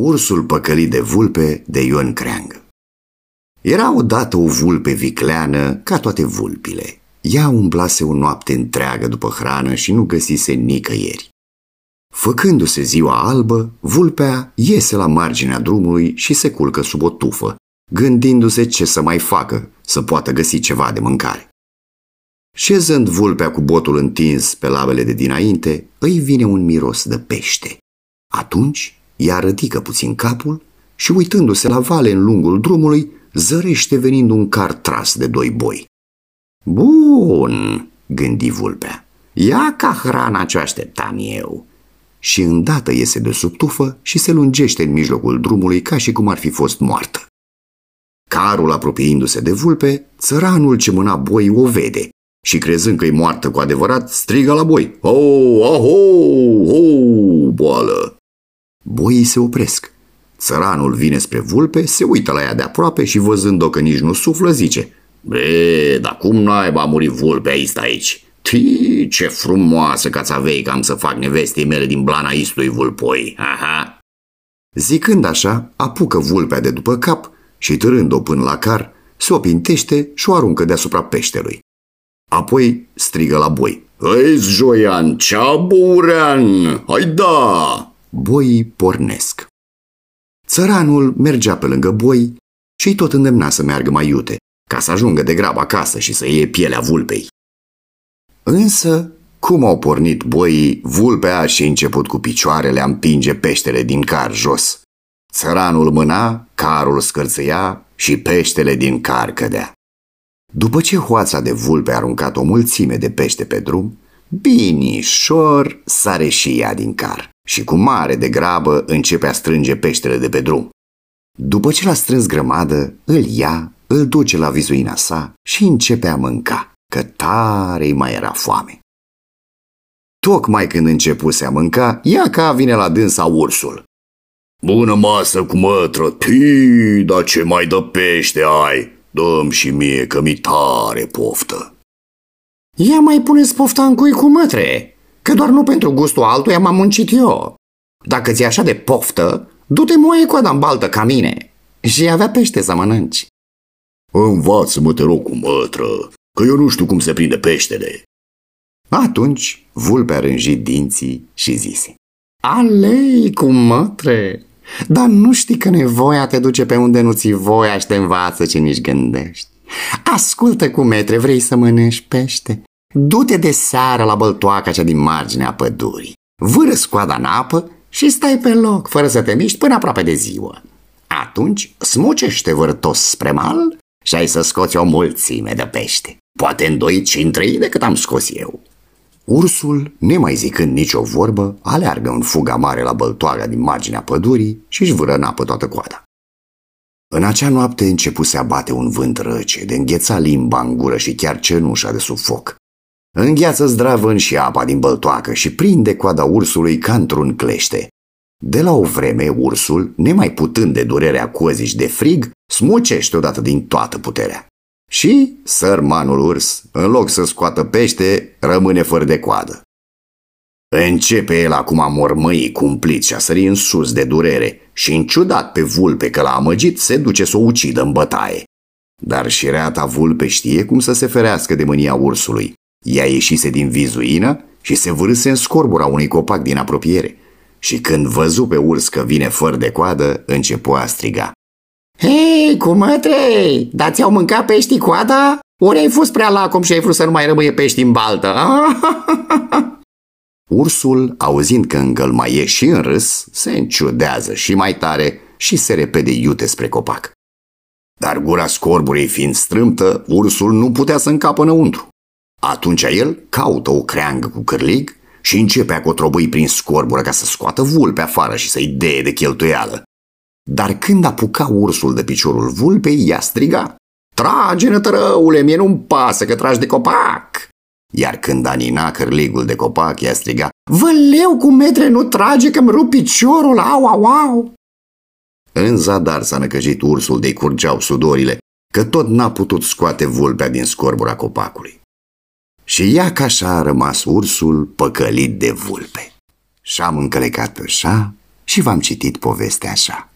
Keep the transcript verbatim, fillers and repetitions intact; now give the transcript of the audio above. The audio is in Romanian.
Ursul păcălit de vulpe de Ion Creangă. Era odată o vulpe vicleană ca toate vulpile. Ea umblase o noapte întreagă după hrană și nu găsise nicăieri. Făcându-se ziua albă, vulpea iese la marginea drumului și se culcă sub o tufă, gândindu-se ce să mai facă, să poată găsi ceva de mâncare. Șezând vulpea cu botul întins pe labele de dinainte, îi vine un miros de pește. Atunci ea ridică puțin capul și, uitându-se la vale în lungul drumului, zărește venind un car tras de doi boi. "Bun," gândi vulpea, "ia ca hrana ce așteptam eu." Și îndată iese de sub tufă și se lungește în mijlocul drumului ca și cum ar fi fost moartă. Carul, apropiindu-se de vulpe, țăranul ce mâna boii o vede și, crezând că e moartă cu adevărat, strigă la boi: "O, aho, o, boală!" Boii se opresc. Țăranul vine spre vulpe, se uită la ea de aproape și, văzând-o că nici nu suflă, zice: "Bre, dar cum naiba a murit vulpea asta aici? Tii, ce frumoasă cațavei, că am să fac nevestii mele din blana istului vulpoi, aha!" Zicând așa, apucă vulpea de după cap și, târând-o până la car, se opintește și o aruncă deasupra peștelui. Apoi strigă la boi: "Hăi-s, Joian, cea burean, hai da!" Boii pornesc. Țăranul mergea pe lângă boi și îi tot îndemna să meargă mai iute, ca să ajungă de grabă acasă și să iei pielea vulpei. Însă, cum au pornit boii, vulpea a și început cu picioarele a împinge peștele din car jos. Țăranul mâna, carul scârțâia și peștele din car cădea. După ce hoața de vulpe a aruncat o mulțime de pește pe drum, binișor sare și ea din car și cu mare de grabă începe a strânge peștele de pe drum. După ce l-a strâns grămadă, îl ia, îl duce la vizuina sa și începe a mânca, că tare-i mai era foame. Tocmai când începuse a mânca, ia ca vine la dânsa ursul. "Bună masă cu mătră, tii, dar ce mai dă pește ai? Dă-mi și mie, că mi tare poftă." "Ia mai puneți pofta în cui cu mătre, că doar nu pentru gustul altuia m-am muncit eu. Dacă ți-e așa de poftă, du-te moaie coada în baltă ca mine și avea pește să mănânci." "Învață-mă, te rog, cu mătră, că eu nu știu cum se prinde peștele." Atunci vulpea rânji dinții și zise: "Alei, cu mătre, dar nu știi că nevoia te duce pe unde nu ți voia și te învață ce nici gândești? Ascultă, cu mătre, vrei să mănânci pește? Du-te de seară la băltoaca cea din marginea pădurii, vârâ coada în apă și stai pe loc, fără să te miști, până aproape de ziua. Atunci smucește vârtos spre mal și ai să scoți o mulțime de pește. Poate îndoi cinci-trei decât am scos eu." Ursul, nemai zicând nicio vorbă, aleargă în fuga mare la băltoaga din marginea pădurii și își vâră în apă toată coada. În acea noapte începuse să abate un vânt rece, de îngheța limba în gură și chiar cenușa de sub foc. Îngheață zdravân și apa din băltoacă și prinde coada ursului ca într-un clește. De la o vreme, ursul, nemai putând de durerea cozii și de frig, smucește odată din toată puterea. Și sărmanul urs, în loc să scoată pește, rămâne fără de coadă. Începe el acum a mormăi cumplit și a sări în sus de durere și, în ciudat pe vulpe că l-a amăgit, se duce să o ucidă în bătaie. Dar și reata vulpe știe cum să se ferească de mânia ursului. Ea ieșise din vizuină și se vârâse în scorbura unui copac din apropiere. Și când văzu pe urs că vine fără de coadă, începu a striga: "Hei, cu mătrei, dar ți-au mâncat peștii coada? Ori ai fost prea lacom și ai vrut să nu mai rămâie pești în baltă?" Ursul, auzind că îngălmaie și în râs, se înciudează și mai tare și se repede iute spre copac. Dar gura scorburei fiind strâmtă, ursul nu putea să încapă înăuntru. Atunci el caută o creangă cu cârlig și începe a cotrobâi prin scorbură ca să scoată vulpe afară și să-i dee de cheltuială. Dar când apuca ursul de piciorul vulpei, ea striga: "Trage-ne, tărăule, mie nu-mi pasă că tragi de copac!" Iar când anina cârligul de copac, ea striga: "Văleu, cu metre, nu trage că-mi rup piciorul, au, au, au!" În zadar s-a năcăjit ursul de-i curgeau sudorile, că tot n-a putut scoate vulpea din scorbura copacului. Și iac așa a rămas ursul păcălit de vulpe. Și-a încălecat pe șa și v-am citit povestea așa.